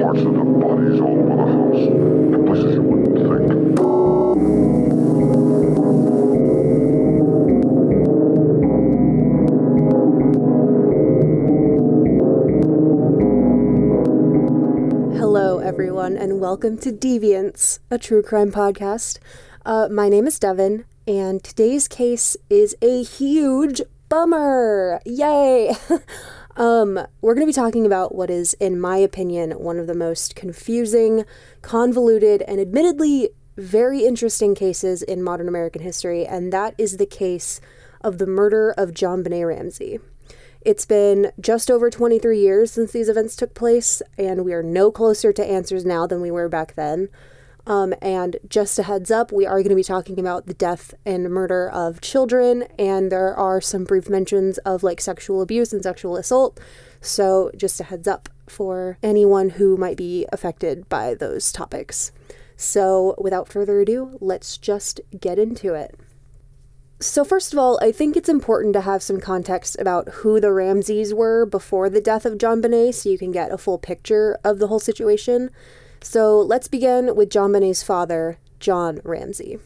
parts of the bodies all over the house, in places you wouldn't think. Hello, everyone, and welcome to Deviants, a true crime podcast. My name is Devin, and today's case is a huge bummer. Yay! We're going to be talking about what is, in my opinion, one of the most confusing, convoluted, and admittedly very interesting cases in modern American history, and that is the case of the murder of JonBenet Ramsey. It's been just over 23 years since these events took place, and we are no closer to answers now than we were back then. And just a heads up, we are going to be talking about the death and murder of children, and there are some brief mentions of sexual abuse and sexual assault. So just a heads up for anyone who might be affected by those topics. So without further ado, let's just get into it. So first of all, I think it's important to have some context about who the Ramseys were before the death of JonBenet so you can get a full picture of the whole situation. So let's begin with JonBenet's father, John Ramsey.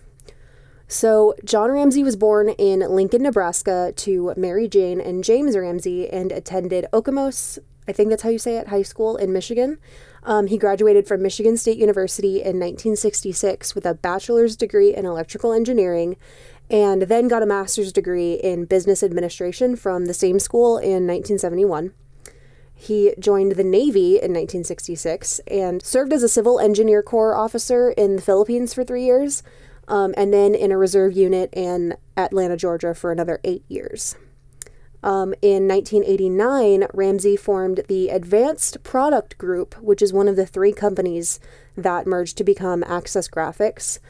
So John Ramsey was born in Lincoln, Nebraska to Mary Jane and James Ramsey and attended Okemos, I think that's how you say it, high school in Michigan. He graduated from Michigan State University in 1966 with a bachelor's degree in electrical engineering and then got a master's degree in business administration from the same school in 1971. He joined the Navy in 1966 and served as a Civil Engineer Corps officer in the Philippines for 3 years, and then in a reserve unit in Atlanta, Georgia for another 8 years. In 1989, Ramsey formed the Advanced Product Group, which is one of the three companies that merged to become Access Graphics.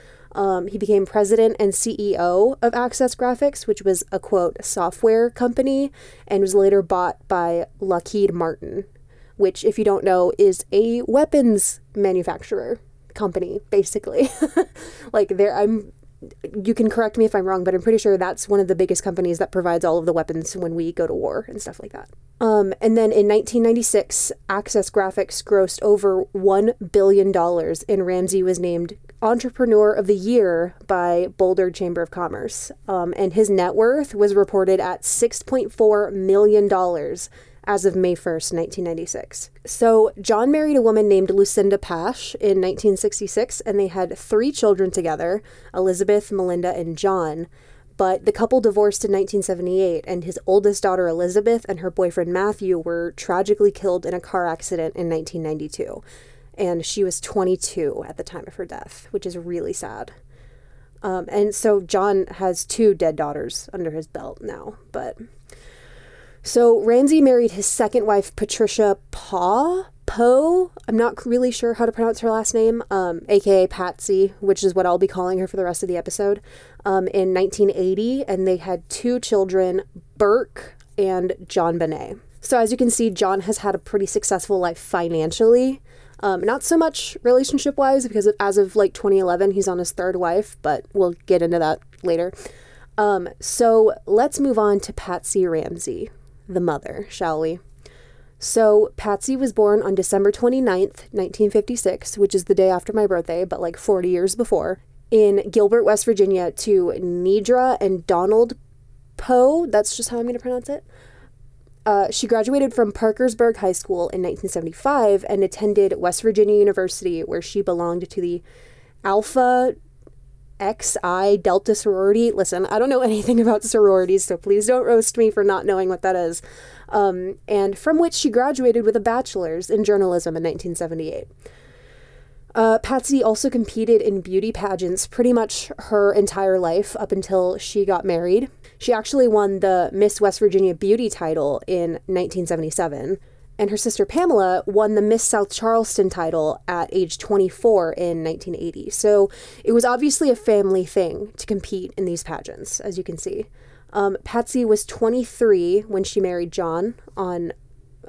He became president and CEO of Access Graphics, which was a, quote, software company, and was later bought by Lockheed Martin, which, if you don't know, is a weapons manufacturer company, basically. You can correct me if I'm wrong, but I'm pretty sure that's one of the biggest companies that provides all of the weapons when we go to war and stuff like that. And then in 1996, Access Graphics grossed over $1 billion, and Ramsey was named Entrepreneur of the Year by Boulder Chamber of Commerce. And his net worth was reported at $6.4 million as of May 1st, 1996. So John married a woman named Lucinda Pash in 1966, and they had three children together, Elizabeth, Melinda, and John. But the couple divorced in 1978, and his oldest daughter, Elizabeth, and her boyfriend, Matthew, were tragically killed in a car accident in 1992. And she was 22 at the time of her death, which is really sad. And so John has two dead daughters under his belt now, but... So Ramsey married his second wife, Patricia Poe, I'm not really sure how to pronounce her last name, aka Patsy, which is what I'll be calling her for the rest of the episode, in 1980, and they had two children, Burke and JonBenet. So as you can see, John has had a pretty successful life financially, not so much relationship-wise, because as of 2011, he's on his third wife, but we'll get into that later. So let's move on to Patsy Ramsey, the mother, shall we? So Patsy was born on December 29th, 1956, which is the day after my birthday, but 40 years before, in Gilbert, West Virginia, to Nidra and Donald Poe. That's just how I'm going to pronounce it. She graduated from Parkersburg High School in 1975 and attended West Virginia University, where she belonged to the Alpha Xi Delta sorority. Listen, I don't know anything about sororities, so please don't roast me for not knowing what that is. And from which she graduated with a bachelor's in journalism in 1978. Patsy also competed in beauty pageants pretty much her entire life up until she got married. She actually won the Miss West Virginia Beauty title in 1977. And her sister Pamela won the Miss South Charleston title at age 24 in 1980. So it was obviously a family thing to compete in these pageants, as you can see. Patsy was 23 when she married John on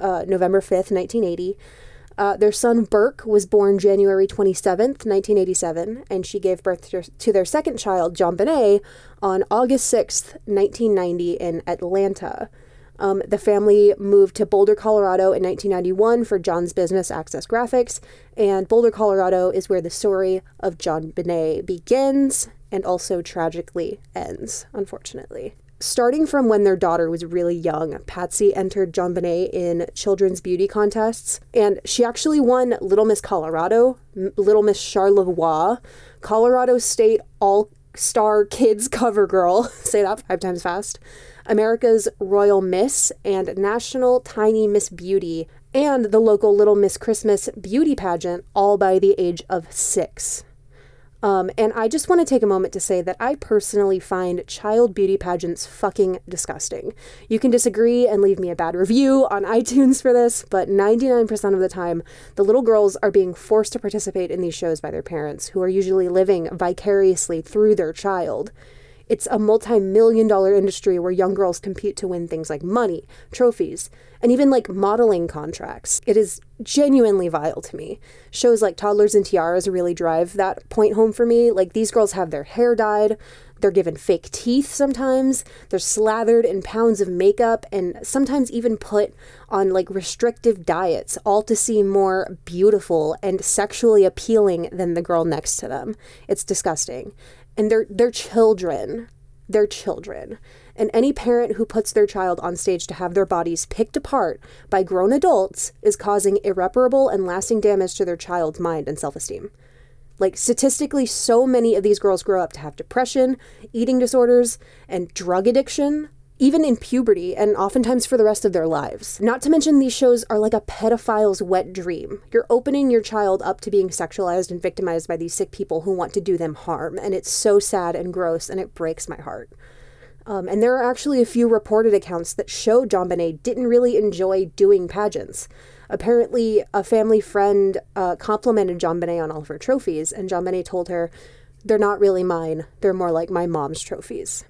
November 5th, 1980. Their son Burke was born January 27th, 1987, and she gave birth to their second child, JonBenet, on August 6th, 1990 in Atlanta. The family moved to Boulder, Colorado in 1991 for John's business, Access Graphics, and Boulder, Colorado is where the story of JonBenet begins and also tragically ends, unfortunately. Starting from when their daughter was really young, Patsy entered JonBenet in children's beauty contests, and she actually won Little Miss Colorado, Little Miss Charlevoix, Colorado State All-Star Kids Cover Girl, say that 5 times fast, America's Royal Miss, and National Tiny Miss Beauty, and the local Little Miss Christmas beauty pageant, all by the age of 6. And I just want to take a moment to say that I personally find child beauty pageants fucking disgusting. You can disagree and leave me a bad review on iTunes for this, but 99% of the time, the little girls are being forced to participate in these shows by their parents, who are usually living vicariously through their child. It's a multi-million-dollar industry where young girls compete to win things like money, trophies, and even, like, modeling contracts. It is genuinely vile to me. Shows like Toddlers and Tiaras really drive that point home for me. Like, these girls have their hair dyed, they're given fake teeth sometimes, they're slathered in pounds of makeup, and sometimes even put on, like, restrictive diets, all to seem more beautiful and sexually appealing than the girl next to them. It's disgusting. And they're children. And any parent who puts their child on stage to have their bodies picked apart by grown adults is causing irreparable and lasting damage to their child's mind and self-esteem. Like, statistically, so many of these girls grow up to have depression, eating disorders, and drug addiction, even in puberty, and oftentimes for the rest of their lives. Not to mention, these shows are like a pedophile's wet dream. You're opening your child up to being sexualized and victimized by these sick people who want to do them harm, and it's so sad and gross, and it breaks my heart. And there are actually a few reported accounts that show JonBenet didn't really enjoy doing pageants. Apparently, a family friend complimented JonBenet on all of her trophies, and JonBenet told her, "They're not really mine, they're more like my mom's trophies."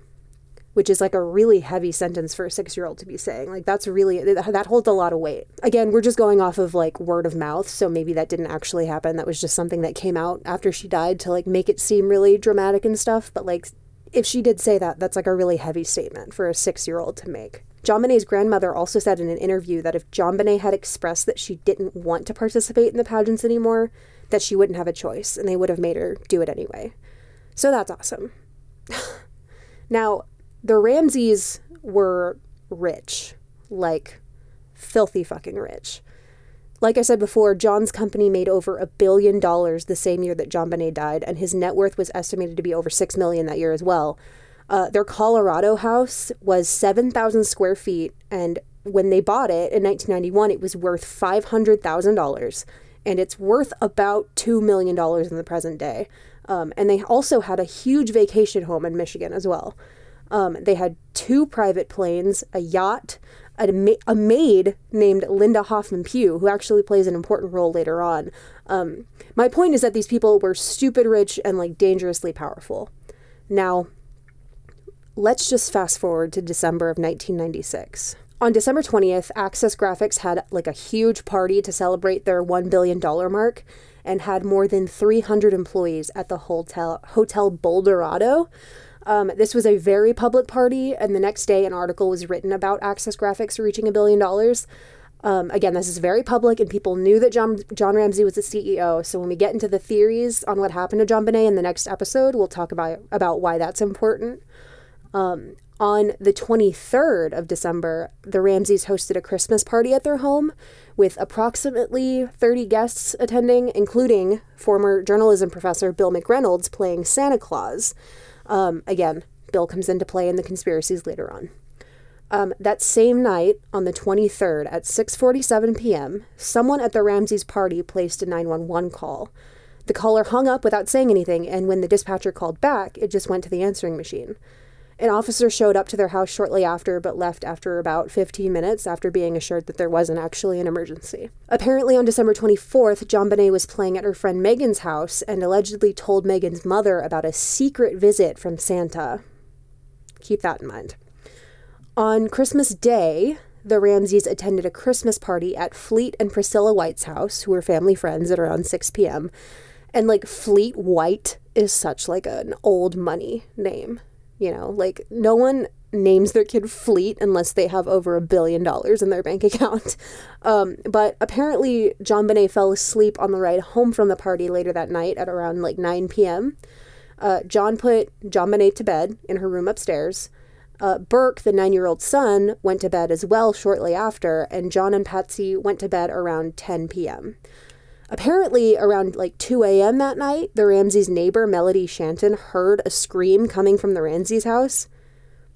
Which is like a really heavy sentence for a 6-year-old to be saying. Like, that's really, that holds a lot of weight. Again, we're just going off of, like, word of mouth, so maybe that didn't actually happen. That was just something that came out after she died to, like, make it seem really dramatic and stuff. But, like, if she did say that, that's, like, a really heavy statement for a 6-year-old to make. JonBenet's grandmother also said in an interview that if JonBenet had expressed that she didn't want to participate in the pageants anymore, that she wouldn't have a choice, and they would have made her do it anyway. So that's awesome. Now, the Ramseys were rich, like, filthy fucking rich. Like I said before, John's company made over $1 billion the same year that JonBenet died, and his net worth was estimated to be over $6 million that year as well. Their Colorado house was 7,000 square feet, and when they bought it in 1991, it was worth $500,000, and it's worth about $2 million in the present day. And they also had a huge vacation home in Michigan as well. They had 2 private planes, a yacht, a maid named Linda Hoffman Pugh, who actually plays an important role later on. My point is that these people were stupid rich and, like, dangerously powerful. Now, let's just fast forward to December of 1996. On December 20th, Access Graphics had, like, a huge party to celebrate their $1 billion mark and had more than 300 employees at the Hotel Boulderado. This was a very public party, and the next day an article was written about Access Graphics reaching $1 billion. Again, this is very public, and people knew that John Ramsey was the CEO, so when we get into the theories on what happened to JonBenet in the next episode, we'll talk about why that's important. On the 23rd of December, the Ramseys hosted a Christmas party at their home with approximately 30 guests attending, including former journalism professor Bill McReynolds playing Santa Claus. Again, Bill comes into play in the conspiracies later on. That same night, on the 23rd, at 6:47 p.m., someone at the Ramsey's party placed a 911 call. The caller hung up without saying anything, and when the dispatcher called back, it just went to the answering machine. An officer showed up to their house shortly after, but left after about 15 minutes after being assured that there wasn't actually an emergency. Apparently, on December 24th, JonBenet was playing at her friend Megan's house and allegedly told Megan's mother about a secret visit from Santa. Keep that in mind. On Christmas Day, the Ramseys attended a Christmas party at Fleet and Priscilla White's house, who were family friends, at around 6 p.m. And, like, Fleet White is such, like, an old money name. You know, like, no one names their kid Fleet unless they have over $1 billion in their bank account. But apparently JonBenet fell asleep on the ride home from the party later that night at around like 9 p.m. John put JonBenet to bed in her room upstairs. Burke, the 9-year-old son, went to bed as well shortly after, and John and Patsy went to bed around 10 p.m. Apparently, around like 2 a.m. that night, the Ramseys' neighbor, Melody Stanton, heard a scream coming from the Ramseys' house,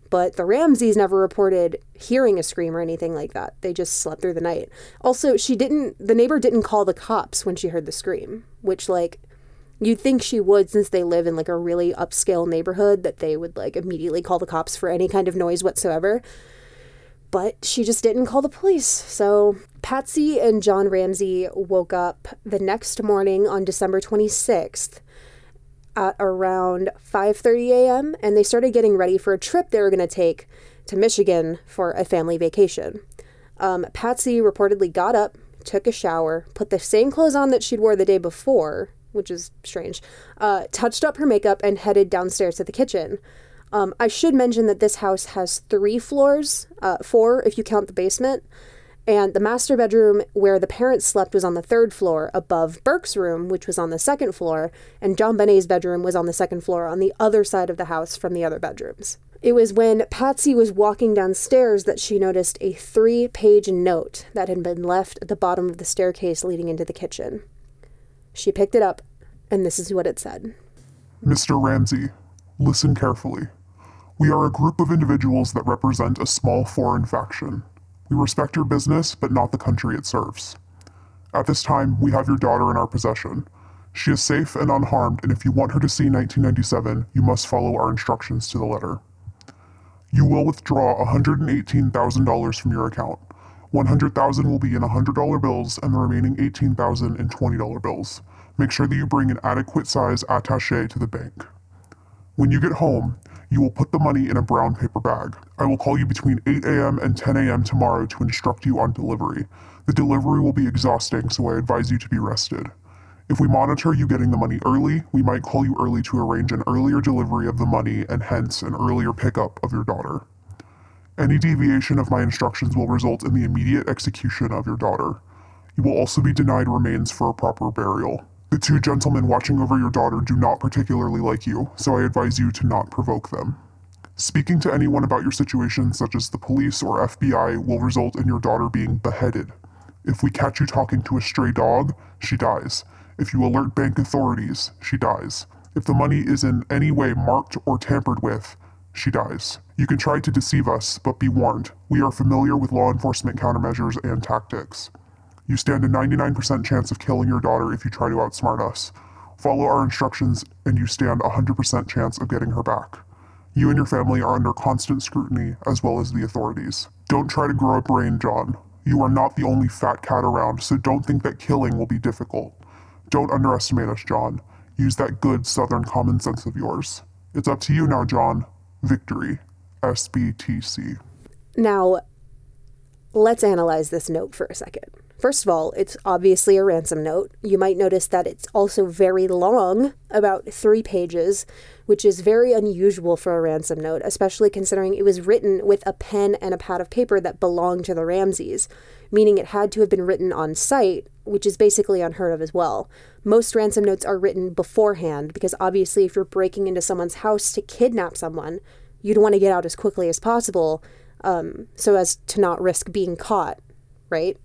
but the Ramseys never reported hearing a scream or anything like that. They just slept through the night. Also, the neighbor didn't call the cops when she heard the scream, which, like, you'd think she would, since they live in, like, a really upscale neighborhood, that they would, like, immediately call the cops for any kind of noise whatsoever. But she just didn't call the police. So Patsy and John Ramsey woke up the next morning on December 26th at around 5:30 a.m., and they started getting ready for a trip they were going to take to Michigan for a family vacation. Patsy reportedly got up, took a shower, put the same clothes on that she'd wore the day before, which is strange, touched up her makeup, and headed downstairs to the kitchen. I should mention that this house has 3 floors, 4 if you count the basement, and the master bedroom where the parents slept was on the 3rd floor above Burke's room, which was on the 2nd floor, and JonBenet's bedroom was on the 2nd floor on the other side of the house from the other bedrooms. It was when Patsy was walking downstairs that she noticed a 3-page note that had been left at the bottom of the staircase leading into the kitchen. She picked it up, and this is what it said. Mr. Ramsey, listen carefully. We are a group of individuals that represent a small foreign faction. We respect your business, but not the country it serves. At this time, we have your daughter in our possession. She is safe and unharmed, and if you want her to see 1997, you must follow our instructions to the letter. You will withdraw $118,000 from your account. $100,000 will be in $100 bills, and the remaining $18,000 in $20 bills. Make sure that you bring an adequate size attaché to the bank. When you get home, you will put the money in a brown paper bag. I will call you between 8 a.m. and 10 a.m. tomorrow to instruct you on delivery. The delivery will be exhausting, so I advise you to be rested. If we monitor you getting the money early, we might call you early to arrange an earlier delivery of the money and hence an earlier pickup of your daughter. Any deviation of my instructions will result in the immediate execution of your daughter. You will also be denied remains for a proper burial. The 2 gentlemen watching over your daughter do not particularly like you, so I advise you to not provoke them. Speaking to anyone about your situation, such as the police or FBI, will result in your daughter being beheaded. If we catch you talking to a stray dog, she dies. If you alert bank authorities, she dies. If the money is in any way marked or tampered with, she dies. You can try to deceive us, but be warned. We are familiar with law enforcement countermeasures and tactics. You stand a 99% chance of killing your daughter if you try to outsmart us. Follow our instructions, and you stand a 100% chance of getting her back. You and your family are under constant scrutiny, as well as the authorities. Don't try to grow a brain, John. You are not the only fat cat around, so don't think that killing will be difficult. Don't underestimate us, John. Use that good Southern common sense of yours. It's up to you now, John. Victory. SBTC. Now, let's analyze this note for a second. First of all, it's obviously a ransom note. You might notice that it's also very long, about 3 pages, which is very unusual for a ransom note, especially considering it was written with a pen and a pad of paper that belonged to the Ramseys, meaning it had to have been written on site, which is basically unheard of as well. Most ransom notes are written beforehand, because obviously if you're breaking into someone's house to kidnap someone, you'd want to get out as quickly as possible, so as to not risk being caught, right?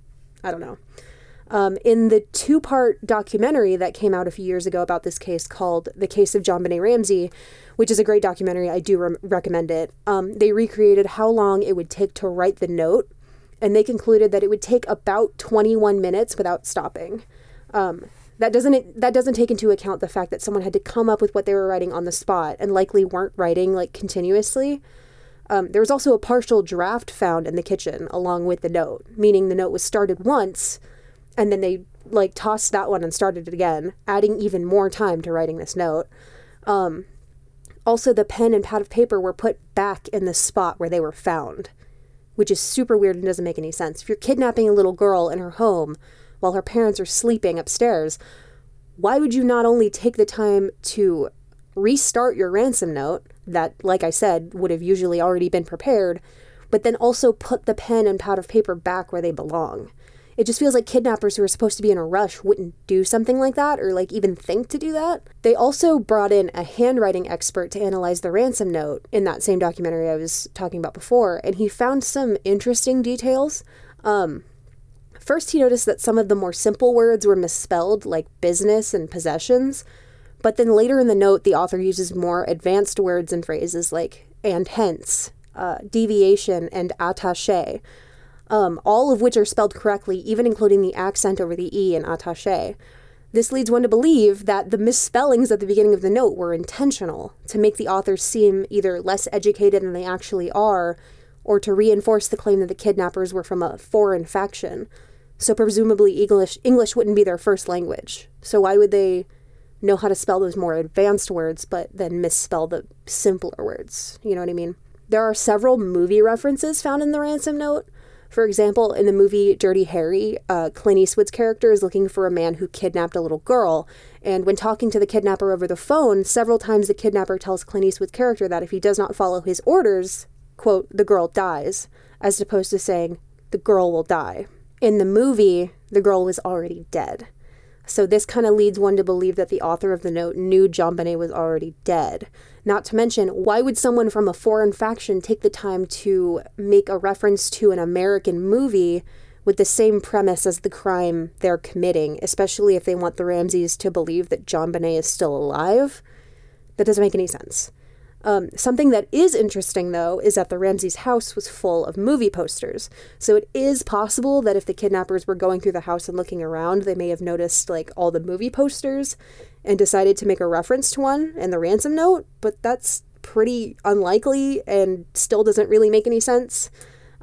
I don't know. In the 2-part documentary that came out a few years ago about this case called The Case of JonBenet Ramsey, which is a great documentary, I do recommend it, they recreated how long it would take to write the note, and they concluded that it would take about 21 minutes without stopping. That doesn't take into account the fact that someone had to come up with what they were writing on the spot and likely weren't writing, like, continuously. There was also a partial draft found in the kitchen along with the note, meaning the note was started once, and then they, like, tossed that one and started it again, adding even more time to writing this note. Also, the pen and pad of paper were put back in the spot where they were found, which is super weird and doesn't make any sense. If you're kidnapping a little girl in her home while her parents are sleeping upstairs, why would you not only take the time to restart your ransom note that, like I said, would have usually already been prepared, but then also put the pen and pad of paper back where they belong. It just feels like kidnappers who are supposed to be in a rush wouldn't do something like that or like even think to do that. They also brought in a handwriting expert to analyze the ransom note in that same documentary I was talking about before, and he found some interesting details. First, he noticed that some of the more simple words were misspelled, like business and possessions, but then later in the note, the author uses more advanced words and phrases like and hence, deviation, and attaché. All of which are spelled correctly, even including the accent over the E in attaché. This leads one to believe that the misspellings at the beginning of the note were intentional to make the authors seem either less educated than they actually are, or to reinforce the claim that the kidnappers were from a foreign faction. So presumably English wouldn't be their first language. So why would they know how to spell those more advanced words, but then misspell the simpler words? You know what I mean? There are several movie references found in the ransom note. For example, in the movie Dirty Harry, Clint Eastwood's character is looking for a man who kidnapped a little girl, and when talking to the kidnapper over the phone, several times the kidnapper tells Clint Eastwood's character that if he does not follow his orders, quote, the girl dies, as opposed to saying, the girl will die. In the movie, the girl was already dead. So this kind of leads one to believe that the author of the note knew JonBenet was already dead. Not to mention, why would someone from a foreign faction take the time to make a reference to an American movie with the same premise as the crime they're committing, especially if they want the Ramseys to believe that JonBenet is still alive? That doesn't make any sense. Something that is interesting, though, is that the Ramseys' house was full of movie posters. So it is possible that if the kidnappers were going through the house and looking around, they may have noticed, like, all the movie posters and decided to make a reference to one in the ransom note, but that's pretty unlikely and still doesn't really make any sense.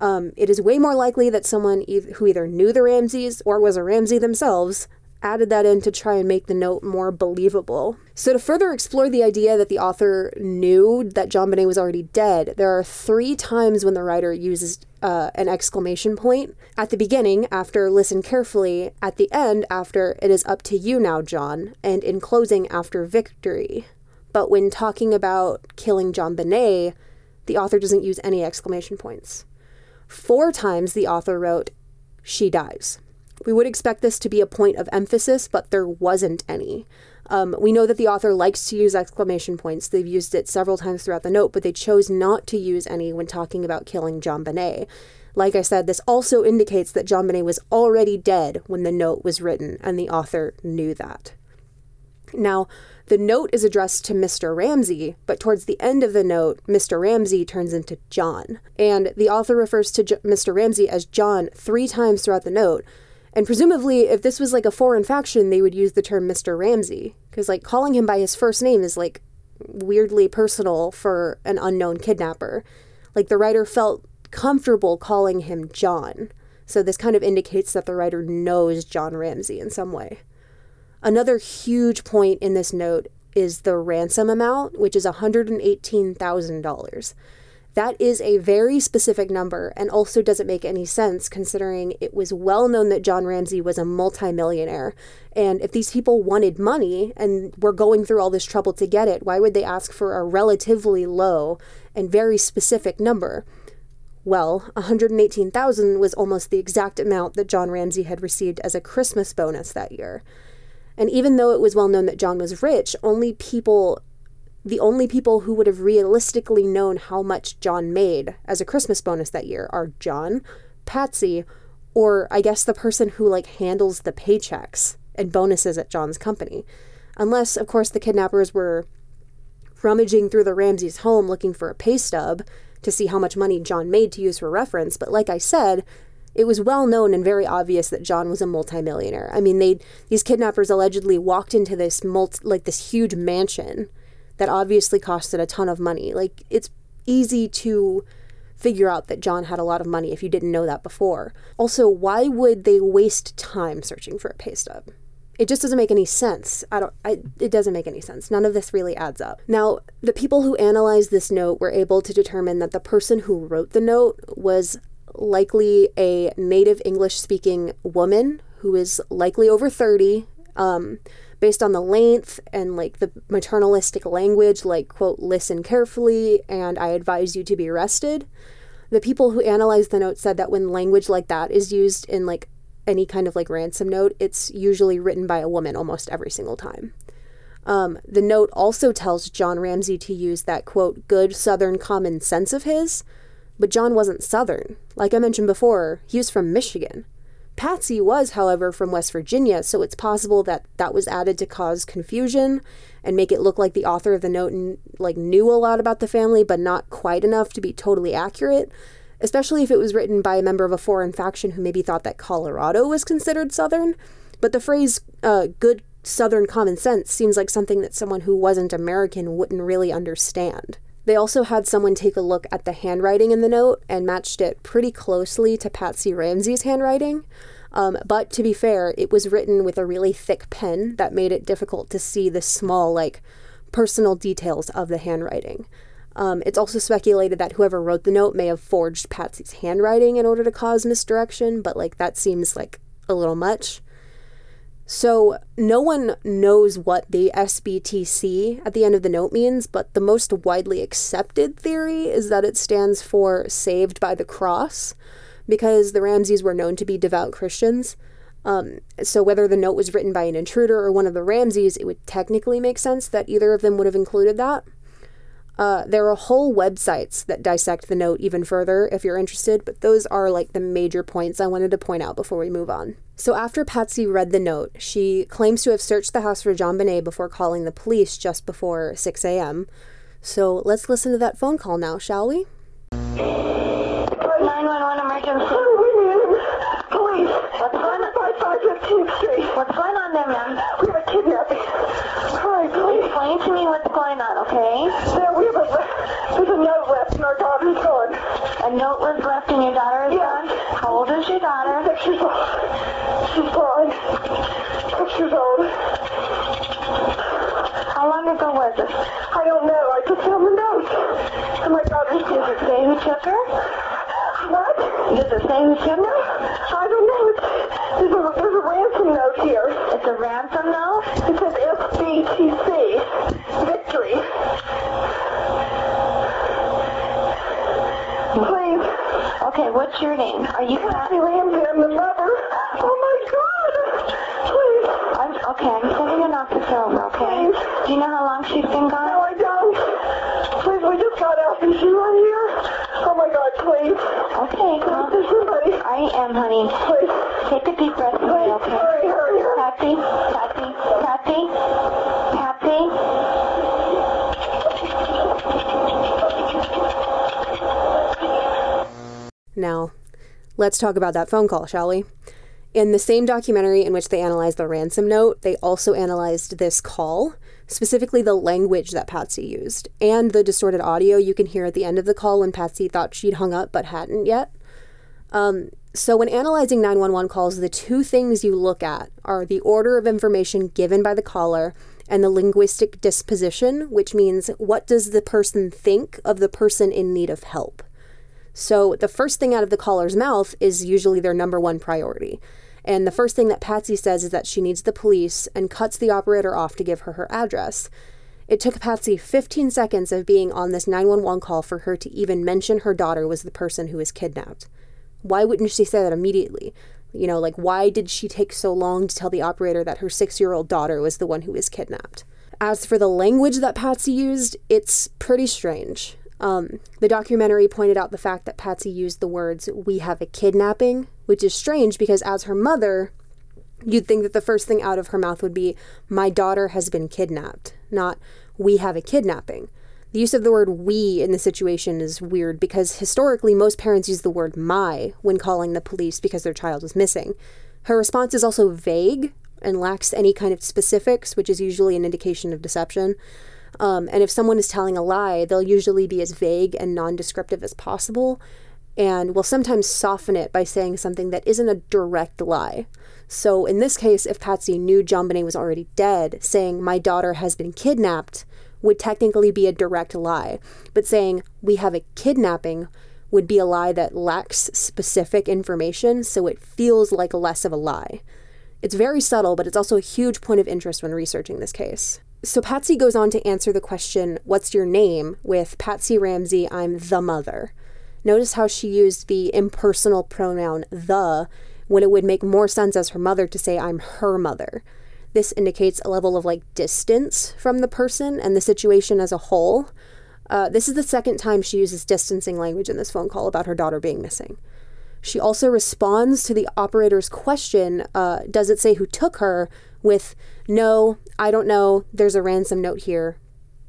It is way more likely that someone who either knew the Ramseys or was a Ramsey themselves added that in to try and make the note more believable. So to further explore the idea that the author knew that JonBenet was already dead, there are 3 times when the writer uses an exclamation point. At the beginning, after listen carefully, at the end, after it is up to you now, John, and in closing, after victory. But when talking about killing JonBenet, the author doesn't use any exclamation points. 4 times the author wrote, she dies. We would expect this to be a point of emphasis, but there wasn't any. We know that the author likes to use exclamation points. They've used it several times throughout the note, but they chose not to use any when talking about killing JonBenet. Like I said, this also indicates that JonBenet was already dead when the note was written, and the author knew that. Now, the note is addressed to Mr. Ramsey, but towards the end of the note, Mr. Ramsey turns into John, and the author refers to Mr. Ramsey as John 3 times throughout the note. And presumably, if this was, like, a foreign faction, they would use the term Mr. Ramsey. Because, like, calling him by his first name is, like, weirdly personal for an unknown kidnapper. Like, the writer felt comfortable calling him John. So this kind of indicates that the writer knows John Ramsey in some way. Another huge point in this note is the ransom amount, which is $118,000. That is a very specific number and also doesn't make any sense considering it was well known that John Ramsey was a multimillionaire. And if these people wanted money and were going through all this trouble to get it, why would they ask for a relatively low and very specific number? Well, $118,000 was almost the exact amount that John Ramsey had received as a Christmas bonus that year. And even though it was well known that John was rich, the only people who would have realistically known how much John made as a Christmas bonus that year are John, Patsy, or I guess the person who, like, handles the paychecks and bonuses at John's company. Unless, of course, the kidnappers were rummaging through the Ramseys' home looking for a pay stub to see how much money John made to use for reference. But like I said, it was well known and very obvious that John was a multimillionaire. I mean, these kidnappers allegedly walked into this huge mansion that obviously costed a ton of money. Like, it's easy to figure out that John had a lot of money if you didn't know that before. Also, why would they waste time searching for a pay stub? It just doesn't make any sense. It doesn't make any sense. None of this really adds up. Now, the people who analyzed this note were able to determine that the person who wrote the note was likely a native English-speaking woman who is likely over 30, based on the length and, like, the maternalistic language, like, quote, listen carefully, and I advise you to be rested. The people who analyzed the note said that when language like that is used in, like, any kind of, like, ransom note, it's usually written by a woman almost every single time. The note also tells John Ramsey to use that, quote, good Southern common sense of his, but John wasn't Southern. Like I mentioned before, he was from Michigan. Patsy was, however, from West Virginia, so it's possible that that was added to cause confusion and make it look like the author of the note, like, knew a lot about the family, but not quite enough to be totally accurate, especially if it was written by a member of a foreign faction who maybe thought that Colorado was considered Southern. But the phrase, good Southern common sense, seems like something that someone who wasn't American wouldn't really understand. They also had someone take a look at the handwriting in the note and matched it pretty closely to Patsy Ramsey's handwriting. But to be fair, it was written with a really thick pen that made it difficult to see the small, like, personal details of the handwriting. It's also speculated that whoever wrote the note may have forged Patsy's handwriting in order to cause misdirection, but, like, that seems like a little much. So no one knows what the SBTC at the end of the note means, but the most widely accepted theory is that it stands for Saved by the Cross, because the Ramseys were known to be devout Christians. So whether the note was written by an intruder or one of the Ramseys, it would technically make sense that either of them would have included that. There are whole websites that dissect the note even further if you're interested, but those are, like, the major points I wanted to point out before we move on. So after Patsy read the note, she claims to have searched the house for JonBenet before calling the police just before 6 a.m. So let's listen to that phone call now, shall we? Report 911 emergency. Police. What's going on? 5515th Street. What's going on there, ma'am? We have a kidnapping. Hi, please. Explain to me what's going on, okay? There, we have a... There's a note left and our daughter's gone. A note was left and your daughter is gone? How old is your daughter? 6 years old. She's gone. 6 years old. How long ago was it? I don't know. I just found the note. And my daughter's gone. Does it say who took her? What? Does it say who took her? I don't know. There's a ransom note here. It's a ransom note? It says SBTC. Victory. Please. Okay, what's your name? Are you Patsy Ramsey? I'm the mother. Oh my God! Please. I'm sending an officer over, okay? Please. Do you know how long she's been gone? No, I don't. Please, we just got out. Is she right here? Oh my God, please. Okay, well, there's somebody. I am, honey. Please. Take a deep breath, please. Okay? Hurry. Patsy. Now, let's talk about that phone call, shall we? In the same documentary in which they analyzed the ransom note, they also analyzed this call, specifically the language that Patsy used, and the distorted audio you can hear at the end of the call when Patsy thought she'd hung up but hadn't yet. So when analyzing 911 calls, the two things you look at are the order of information given by the caller and the linguistic disposition, which means what does the person think of the person in need of help? So the first thing out of the caller's mouth is usually their number one priority. And the first thing that Patsy says is that she needs the police and cuts the operator off to give her address. It took Patsy 15 seconds of being on this 911 call for her to even mention her daughter was the person who was kidnapped. Why wouldn't she say that immediately? You know, like, why did she take so long to tell the operator that her 6-year-old daughter was the one who was kidnapped? As for the language that Patsy used, it's pretty strange. The documentary pointed out the fact that Patsy used the words, "we have a kidnapping," which is strange because as her mother, you'd think that the first thing out of her mouth would be, "my daughter has been kidnapped," not "we have a kidnapping." The use of the word "we" in the situation is weird because historically most parents use the word "my" when calling the police because their child is missing. Her response is also vague and lacks any kind of specifics, which is usually an indication of deception. And if someone is telling a lie, they'll usually be as vague and non-descriptive as possible, and will sometimes soften it by saying something that isn't a direct lie. So in this case, if Patsy knew JonBenet was already dead, saying, "my daughter has been kidnapped," would technically be a direct lie. But saying, "we have a kidnapping," would be a lie that lacks specific information, so it feels like less of a lie. It's very subtle, but it's also a huge point of interest when researching this case. So Patsy goes on to answer the question, "What's your name?" with "Patsy Ramsey, I'm the mother." Notice how she used the impersonal pronoun the when it would make more sense as her mother to say I'm her mother. This indicates a level of distance from the person and the situation as a whole. This is the second time she uses distancing language in this phone call about her daughter being missing. She also responds to the operator's question, does it say who took her, with, no, I don't know, there's a ransom note here.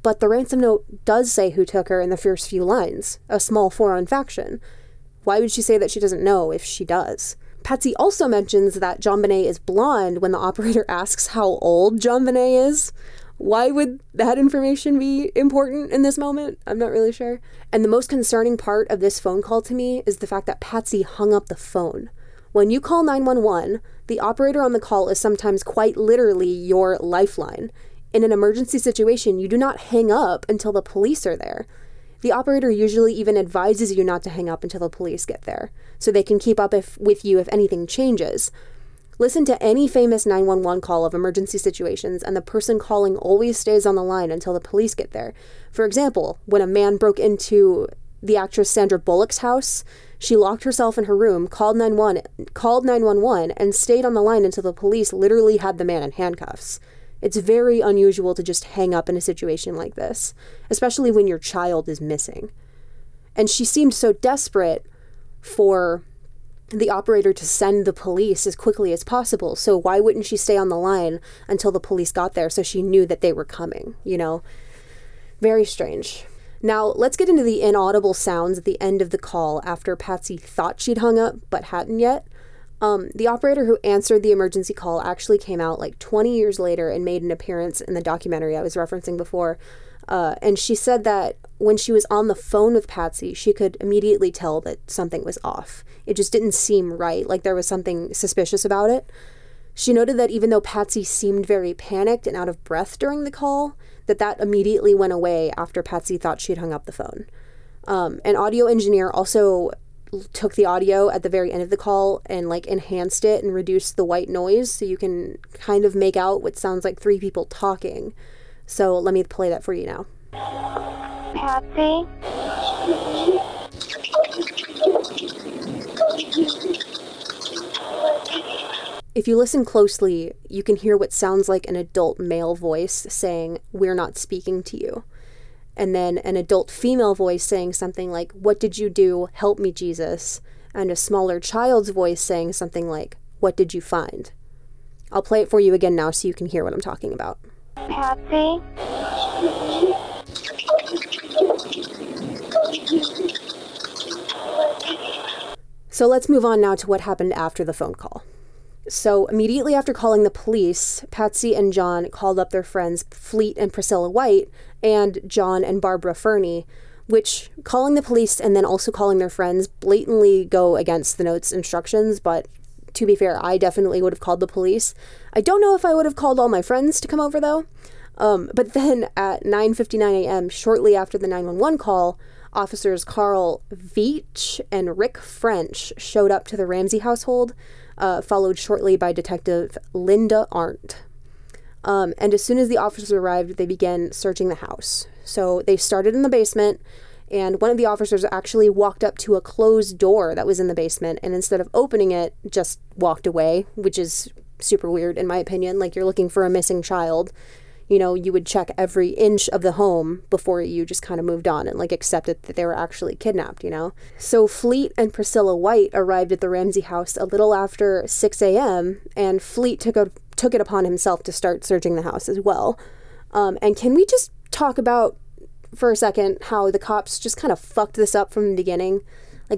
But the ransom note does say who took her in the first few lines, a small foreign faction. Why would she say that she doesn't know if she does? Patsy also mentions that JonBenet is blonde when the operator asks how old JonBenet is. Why would that information be important in this moment? I'm not really sure. And the most concerning part of this phone call to me is the fact that Patsy hung up the phone. When you call 911, the operator on the call is sometimes quite literally your lifeline. In an emergency situation, you do not hang up until the police are there. The operator usually even advises you not to hang up until the police get there, so they can keep up with you if anything changes. Listen to any famous 911 call of emergency situations, and the person calling always stays on the line until the police get there. For example, when a man broke into the actress Sandra Bullock's house, she locked herself in her room, called 911, and stayed on the line until the police literally had the man in handcuffs. It's very unusual to just hang up in a situation like this, especially when your child is missing. And she seemed so desperate for the operator to send the police as quickly as possible, so why wouldn't she stay on the line until the police got there so she knew that they were coming, you know? Very strange. Now, let's get into the inaudible sounds at the end of the call after Patsy thought she'd hung up but hadn't yet. The operator who answered the emergency call actually came out 20 years later and made an appearance in the documentary I was referencing before, and she said that when she was on the phone with Patsy, she could immediately tell that something was off. It just didn't seem right, there was something suspicious about it. She noted that even though Patsy seemed very panicked and out of breath during the call, that immediately went away after Patsy thought she'd hung up the phone. An audio engineer also took the audio at the very end of the call and enhanced it and reduced the white noise so you can kind of make out what sounds like three people talking. So let me play that for you now. Patsy? If you listen closely, you can hear what sounds like an adult male voice saying, "We're not speaking to you." And then an adult female voice saying something like, "What did you do? Help me, Jesus." And a smaller child's voice saying something like, "What did you find?" I'll play it for you again now so you can hear what I'm talking about. Patsy? So let's move on now to what happened after the phone call. So immediately after calling the police, Patsy and John called up their friends Fleet and Priscilla White and John and Barbara Fernie, which calling the police and then also calling their friends blatantly go against the note's instructions, but to be fair, I definitely would have called the police. I don't know if I would have called all my friends to come over though. But then at 9:59 a.m., shortly after the 911 call, officers Carl Veach and Rick French showed up to the Ramsey household, followed shortly by Detective Linda Arndt. And as soon as the officers arrived, they began searching the house. So they started in the basement, and one of the officers actually walked up to a closed door that was in the basement, and instead of opening it, just walked away, which is super weird in my opinion. You're looking for a missing child. You know, you would check every inch of the home before you just kind of moved on and accepted that they were actually kidnapped, you know? So Fleet and Priscilla White arrived at the Ramsey house a little after 6 a.m. and Fleet took it upon himself to start searching the house as well. And can we just talk about for a second how the cops just kind of fucked this up from the beginning?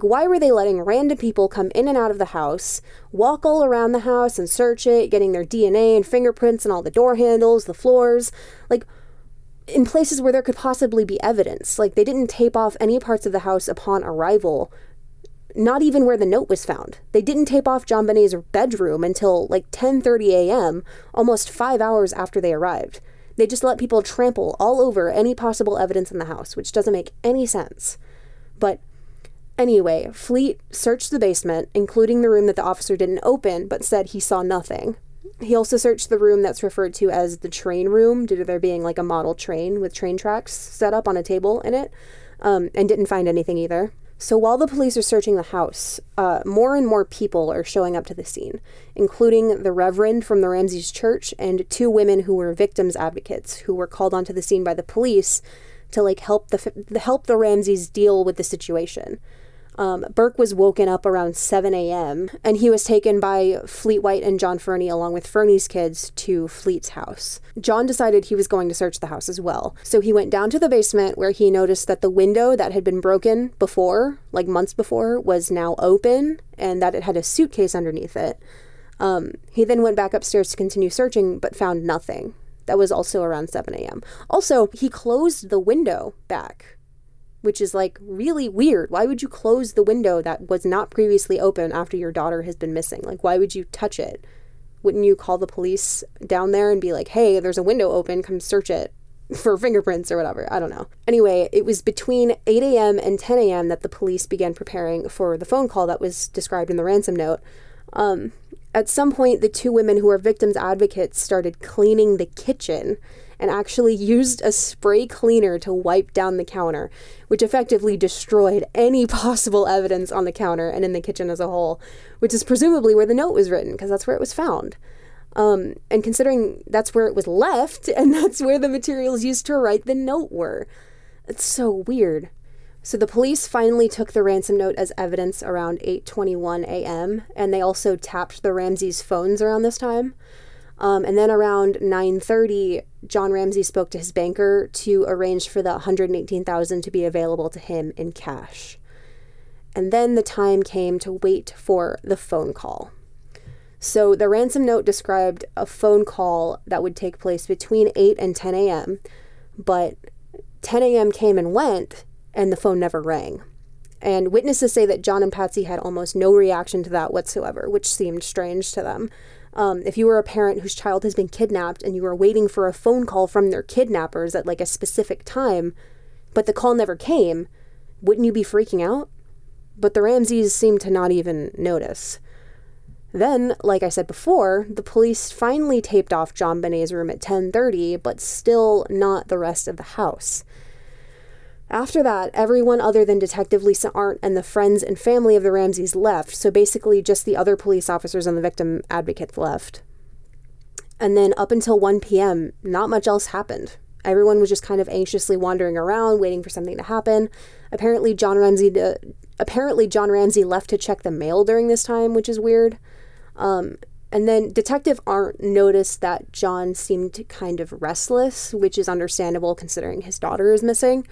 Why were they letting random people come in and out of the house, walk all around the house and search it, getting their DNA and fingerprints and all the door handles, the floors, in places where there could possibly be evidence? They didn't tape off any parts of the house upon arrival, not even where the note was found. They didn't tape off JonBenet's bedroom until 10:30 a.m., almost 5 hours after they arrived. They just let people trample all over any possible evidence in the house, which doesn't make any sense. But anyway, Fleet searched the basement, including the room that the officer didn't open, but said he saw nothing. He also searched the room that's referred to as the train room due to there being like a model train with train tracks set up on a table in it, and didn't find anything either. So while the police are searching the house, more and more people are showing up to the scene, including the Reverend from the Ramsey's church and two women who were victims advocates who were called onto the scene by the police to like help the Ramseys deal with the situation. Burke was woken up around 7 a.m. and he was taken by Fleet White and John Fernie along with Fernie's kids to Fleet's house. John decided he was going to search the house as well. So he went down to the basement where he noticed that the window that had been broken before, like months before, was now open and that it had a suitcase underneath it. He then went back upstairs to continue searching but found nothing. That was also around 7 a.m. Also, he closed the window back, which is like really weird. Why would you close the window that was not previously open after your daughter has been missing? Like, why would you touch it? Wouldn't you call the police down there and be like, hey, there's a window open, come search it for fingerprints or whatever? I don't know. Anyway, it was between 8 a.m. and 10 a.m. that the police began preparing for the phone call that was described in the ransom note. At some point, the two women who are victims advocates started cleaning the kitchen and actually used a spray cleaner to wipe down the counter, which effectively destroyed any possible evidence on the counter and in the kitchen as a whole, which is presumably where the note was written, because that's where it was found. And considering that's where it was left, and that's where the materials used to write the note were. It's so weird. So the police finally took the ransom note as evidence around 8:21 a.m., and they also tapped the Ramseys' phones around this time. And then around 9:30, John Ramsey spoke to his banker to arrange for the $118,000 to be available to him in cash. And then the time came to wait for the phone call. So the ransom note described a phone call that would take place between 8 and 10 a.m., but 10 a.m. came and went, and the phone never rang. And witnesses say that John and Patsy had almost no reaction to that whatsoever, which seemed strange to them. If you were a parent whose child has been kidnapped and you were waiting for a phone call from their kidnappers at like a specific time, but the call never came, wouldn't you be freaking out? But the Ramseys seemed to not even notice. Then, like I said before, the police finally taped off JonBenet's room at 10:30, but still not the rest of the house. After that, everyone other than Detective Lisa Arndt and the friends and family of the Ramseys left, so basically just the other police officers and the victim advocates left. And then up until 1 p.m., not much else happened. Everyone was just kind of anxiously wandering around, waiting for something to happen. Apparently, John Ramsey left to check the mail during this time, which is weird. And then Detective Arndt noticed that John seemed kind of restless, which is understandable considering his daughter is missing.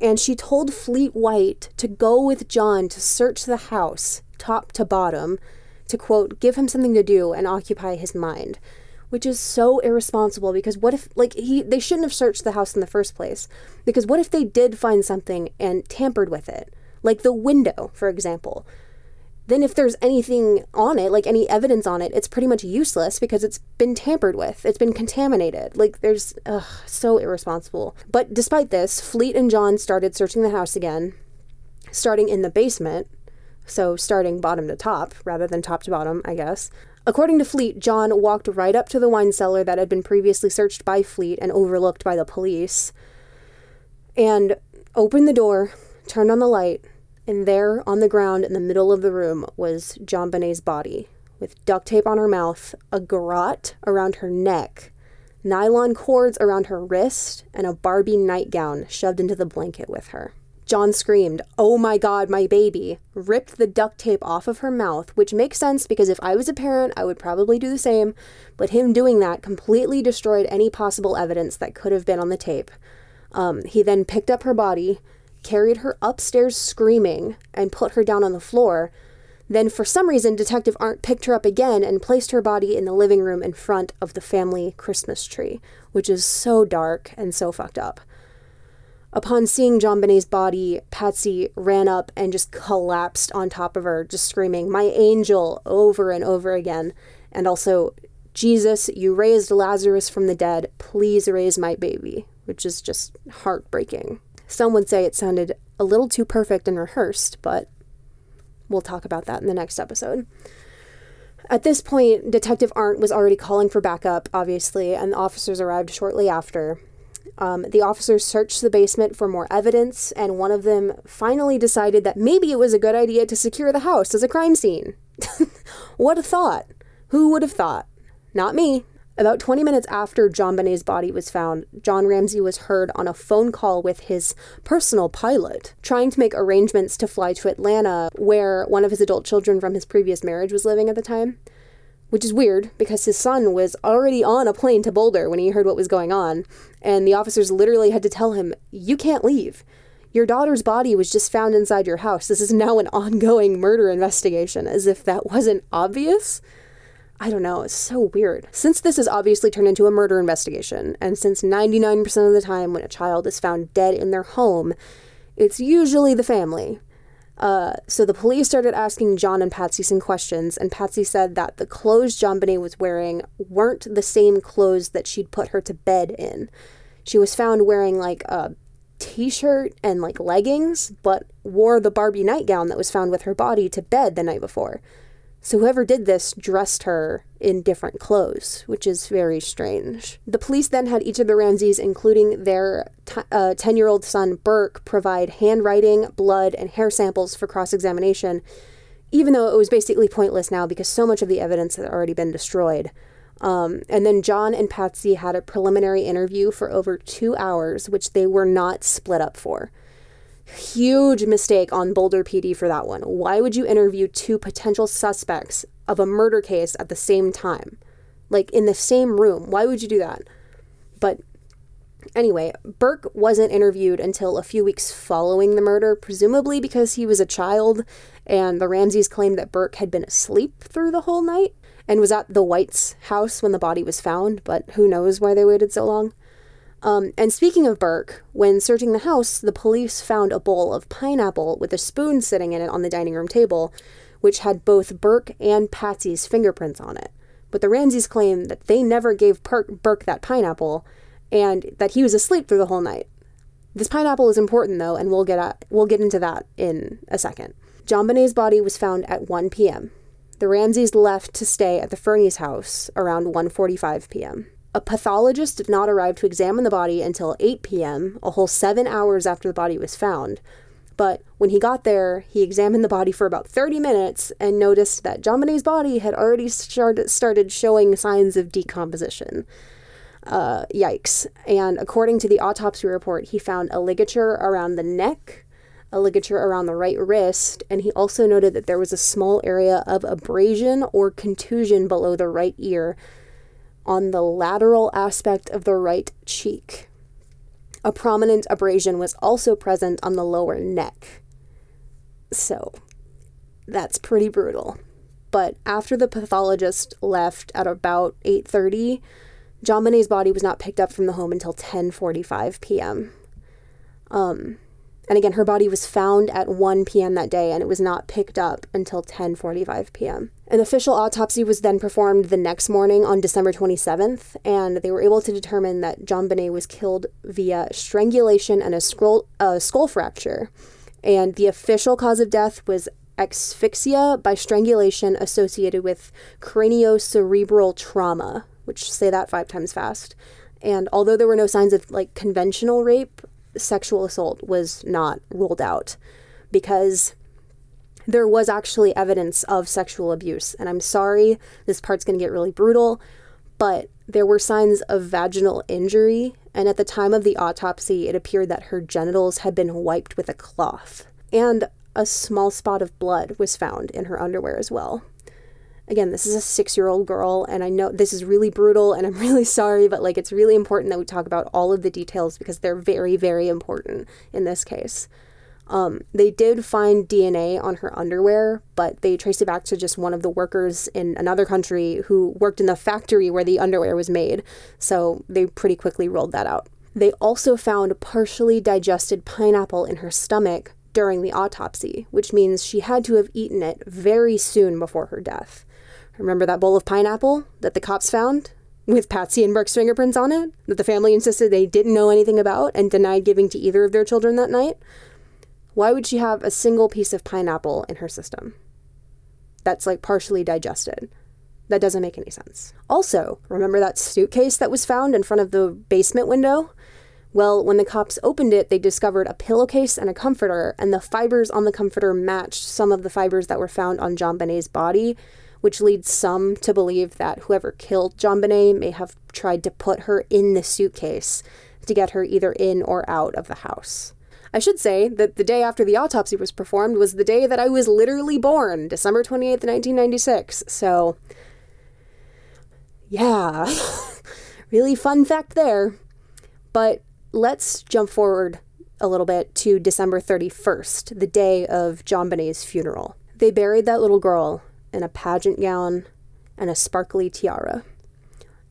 And she told Fleet White to go with John to search the house, top to bottom, to, quote, give him something to do and occupy his mind, which is so irresponsible because what if, like, they shouldn't have searched the house in the first place, because what if they did find something and tampered with it? Like the window, for example. Then if there's anything on it, like any evidence on it, it's pretty much useless because it's been tampered with. It's been contaminated. Like there's, so irresponsible. But despite this, Fleet and John started searching the house again, starting in the basement. So starting bottom to top rather than top to bottom, I guess. According to Fleet, John walked right up to the wine cellar that had been previously searched by Fleet and overlooked by the police, and opened the door, turned on the light, and there, on the ground in the middle of the room, was JonBenet's body, with duct tape on her mouth, a garrote around her neck, nylon cords around her wrist, and a Barbie nightgown shoved into the blanket with her. John screamed, "Oh my God, my baby," ripped the duct tape off of her mouth, which makes sense because if I was a parent, I would probably do the same, but him doing that completely destroyed any possible evidence that could have been on the tape. He then picked up her body, carried her upstairs screaming, and put her down on the floor. Then, for some reason, Detective Arndt picked her up again and placed her body in the living room in front of the family Christmas tree, which is so dark and so fucked up. Upon seeing JonBenet's body, Patsy ran up and just collapsed on top of her, just screaming, "My angel," over and over again, and also, "Jesus, you raised Lazarus from the dead, please raise my baby," which is just heartbreaking. Some would say it sounded a little too perfect and rehearsed, but we'll talk about that in the next episode. At this point, Detective Arndt was already calling for backup, obviously, and the officers arrived shortly after. The officers searched the basement for more evidence, and one of them finally decided that maybe it was a good idea to secure the house as a crime scene. What a thought! Who would have thought? Not me. About 20 minutes after JonBenet's body was found, John Ramsey was heard on a phone call with his personal pilot, trying to make arrangements to fly to Atlanta, where one of his adult children from his previous marriage was living at the time. Which is weird, because his son was already on a plane to Boulder when he heard what was going on, and the officers literally had to tell him, "You can't leave. Your daughter's body was just found inside your house. This is now an ongoing murder investigation," as if that wasn't obvious. I don't know, it's so weird. Since this has obviously turned into a murder investigation, and since 99% of the time when a child is found dead in their home, it's usually the family. So the police started asking John and Patsy some questions, and Patsy said that the clothes JonBenet was wearing weren't the same clothes that she'd put her to bed in. She was found wearing, a t-shirt and, leggings, but wore the Barbie nightgown that was found with her body to bed the night before. So whoever did this dressed her in different clothes, which is very strange. The police then had each of the Ramseys, including their 10-year-old son, Burke, provide handwriting, blood, and hair samples for cross-examination, even though it was basically pointless now because so much of the evidence had already been destroyed. And then John and Patsy had a preliminary interview for over 2 hours, which they were not split up for. Huge mistake on Boulder PD for that one. Why would you interview two potential suspects of a murder case at the same time? In the same room. Why would you do that? But anyway, Burke wasn't interviewed until a few weeks following the murder, presumably because he was a child, and the Ramseys claimed that Burke had been asleep through the whole night and was at the White's house when the body was found, but who knows why they waited so long. And speaking of Burke, when searching the house, the police found a bowl of pineapple with a spoon sitting in it on the dining room table, which had both Burke and Patsy's fingerprints on it. But the Ramseys claim that they never gave Burke that pineapple, and that he was asleep through the whole night. This pineapple is important, though, and we'll get into that in a second. JonBenet's body was found at 1 p.m. The Ramseys left to stay at the Fernie's house around 1:45 p.m. A pathologist did not arrive to examine the body until 8 p.m., a whole 7 hours after the body was found. But when he got there, he examined the body for about 30 minutes and noticed that JonBenet's body had already started showing signs of decomposition. Yikes. And according to the autopsy report, he found a ligature around the neck, a ligature around the right wrist, and he also noted that there was a small area of abrasion or contusion below the right ear, on the lateral aspect of the right cheek. A prominent abrasion was also present on the lower neck. So, that's pretty brutal. But after the pathologist left at about 8:30, JonBenet's body was not picked up from the home until 10:45 p.m. And again, her body was found at 1 p.m. that day, and it was not picked up until 10:45 p.m. An official autopsy was then performed the next morning on December 27th, and they were able to determine that JonBenet was killed via strangulation and a skull fracture. And the official cause of death was asphyxia by strangulation associated with craniocerebral trauma, which say that 5 times fast. And although there were no signs of, conventional rape, sexual assault was not ruled out, because there was actually evidence of sexual abuse. And I'm sorry, this part's going to get really brutal, but there were signs of vaginal injury, and at the time of the autopsy, it appeared that her genitals had been wiped with a cloth. And a small spot of blood was found in her underwear as well. Again, this is a 6-year-old girl, and I know this is really brutal, and I'm really sorry, but, it's really important that we talk about all of the details because they're very, very important in this case. They did find DNA on her underwear, but they traced it back to just one of the workers in another country who worked in the factory where the underwear was made, so they pretty quickly ruled that out. They also found partially digested pineapple in her stomach during the autopsy, which means she had to have eaten it very soon before her death. Remember that bowl of pineapple that the cops found with Patsy and Burke's fingerprints on it that the family insisted they didn't know anything about and denied giving to either of their children that night? Why would she have a single piece of pineapple in her system that's partially digested? That doesn't make any sense. Also, remember that suitcase that was found in front of the basement window? Well, when the cops opened it, they discovered a pillowcase and a comforter, and the fibers on the comforter matched some of the fibers that were found on JonBenet's body, which leads some to believe that whoever killed JonBenet may have tried to put her in the suitcase to get her either in or out of the house. I should say that the day after the autopsy was performed was the day that I was literally born, December 28th, 1996, so yeah, really fun fact there. But let's jump forward a little bit to December 31st, the day of JonBenet's funeral. They buried that little girl in a pageant gown and a sparkly tiara.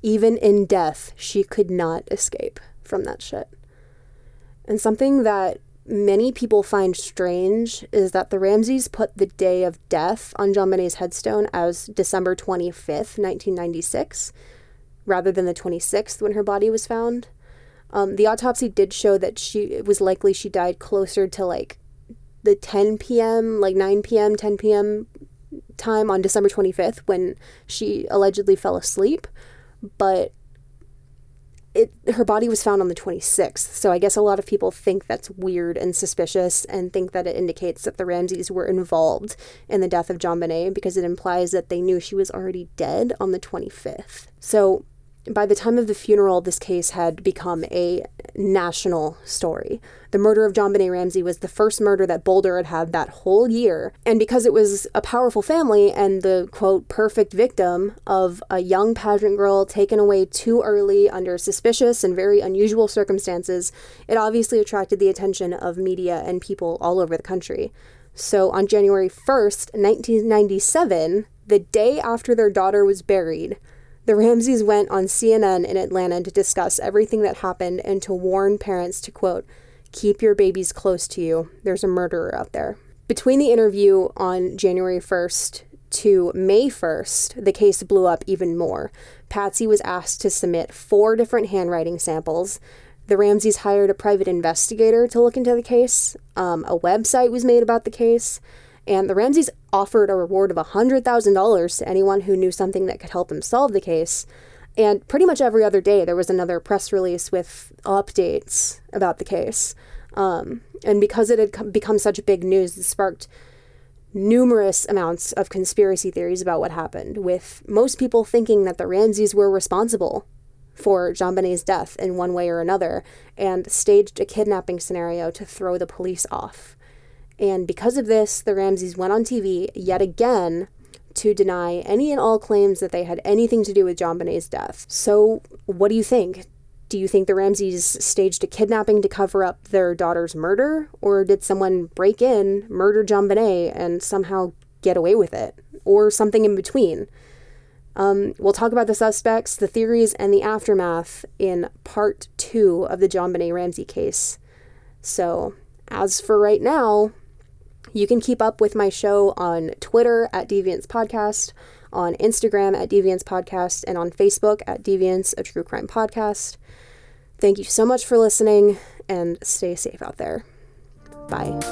Even in death, she could not escape from that shit. And something that many people find strange is that the Ramseys put the day of death on JonBenet's headstone as December 25th, 1996, rather than the 26th when her body was found. The autopsy did show that it was likely she died closer to like the 10 p.m., like 9 p.m., 10 p.m. time on December 25th when she allegedly fell asleep, but her body was found on the 26th, so I guess a lot of people think that's weird and suspicious and think that it indicates that the Ramseys were involved in the death of JonBenet because it implies that they knew she was already dead on the 25th. So by the time of the funeral, this case had become a national story. The murder of JonBenet Ramsey was the first murder that Boulder had that whole year, and because it was a powerful family and the, quote, perfect victim of a young pageant girl taken away too early under suspicious and very unusual circumstances, it obviously attracted the attention of media and people all over the country. So on January 1st, 1997, the day after their daughter was buried, the Ramseys went on CNN in Atlanta to discuss everything that happened and to warn parents to, quote, keep your babies close to you. There's a murderer out there. Between the interview on January 1st to May 1st, the case blew up even more. Patsy was asked to submit 4 different handwriting samples. The Ramseys hired a private investigator to look into the case. A website was made about the case. And the Ramseys offered a reward of $100,000 to anyone who knew something that could help them solve the case. And pretty much every other day, there was another press release with updates about the case. And because it had become such big news, it sparked numerous amounts of conspiracy theories about what happened, with most people thinking that the Ramseys were responsible for JonBenet's death in one way or another, and staged a kidnapping scenario to throw the police off. And because of this, the Ramseys went on TV yet again to deny any and all claims that they had anything to do with JonBenet's death. So what do you think? Do you think the Ramseys staged a kidnapping to cover up their daughter's murder? Or did someone break in, murder JonBenet, and somehow get away with it? Or something in between? We'll talk about the suspects, the theories, and the aftermath in part 2 of the JonBenet Ramsey case. So as for right now, you can keep up with my show on Twitter at Deviants Podcast, on Instagram at Deviants Podcast, and on Facebook at Deviants, a true crime podcast. Thank you so much for listening, and stay safe out there. Bye.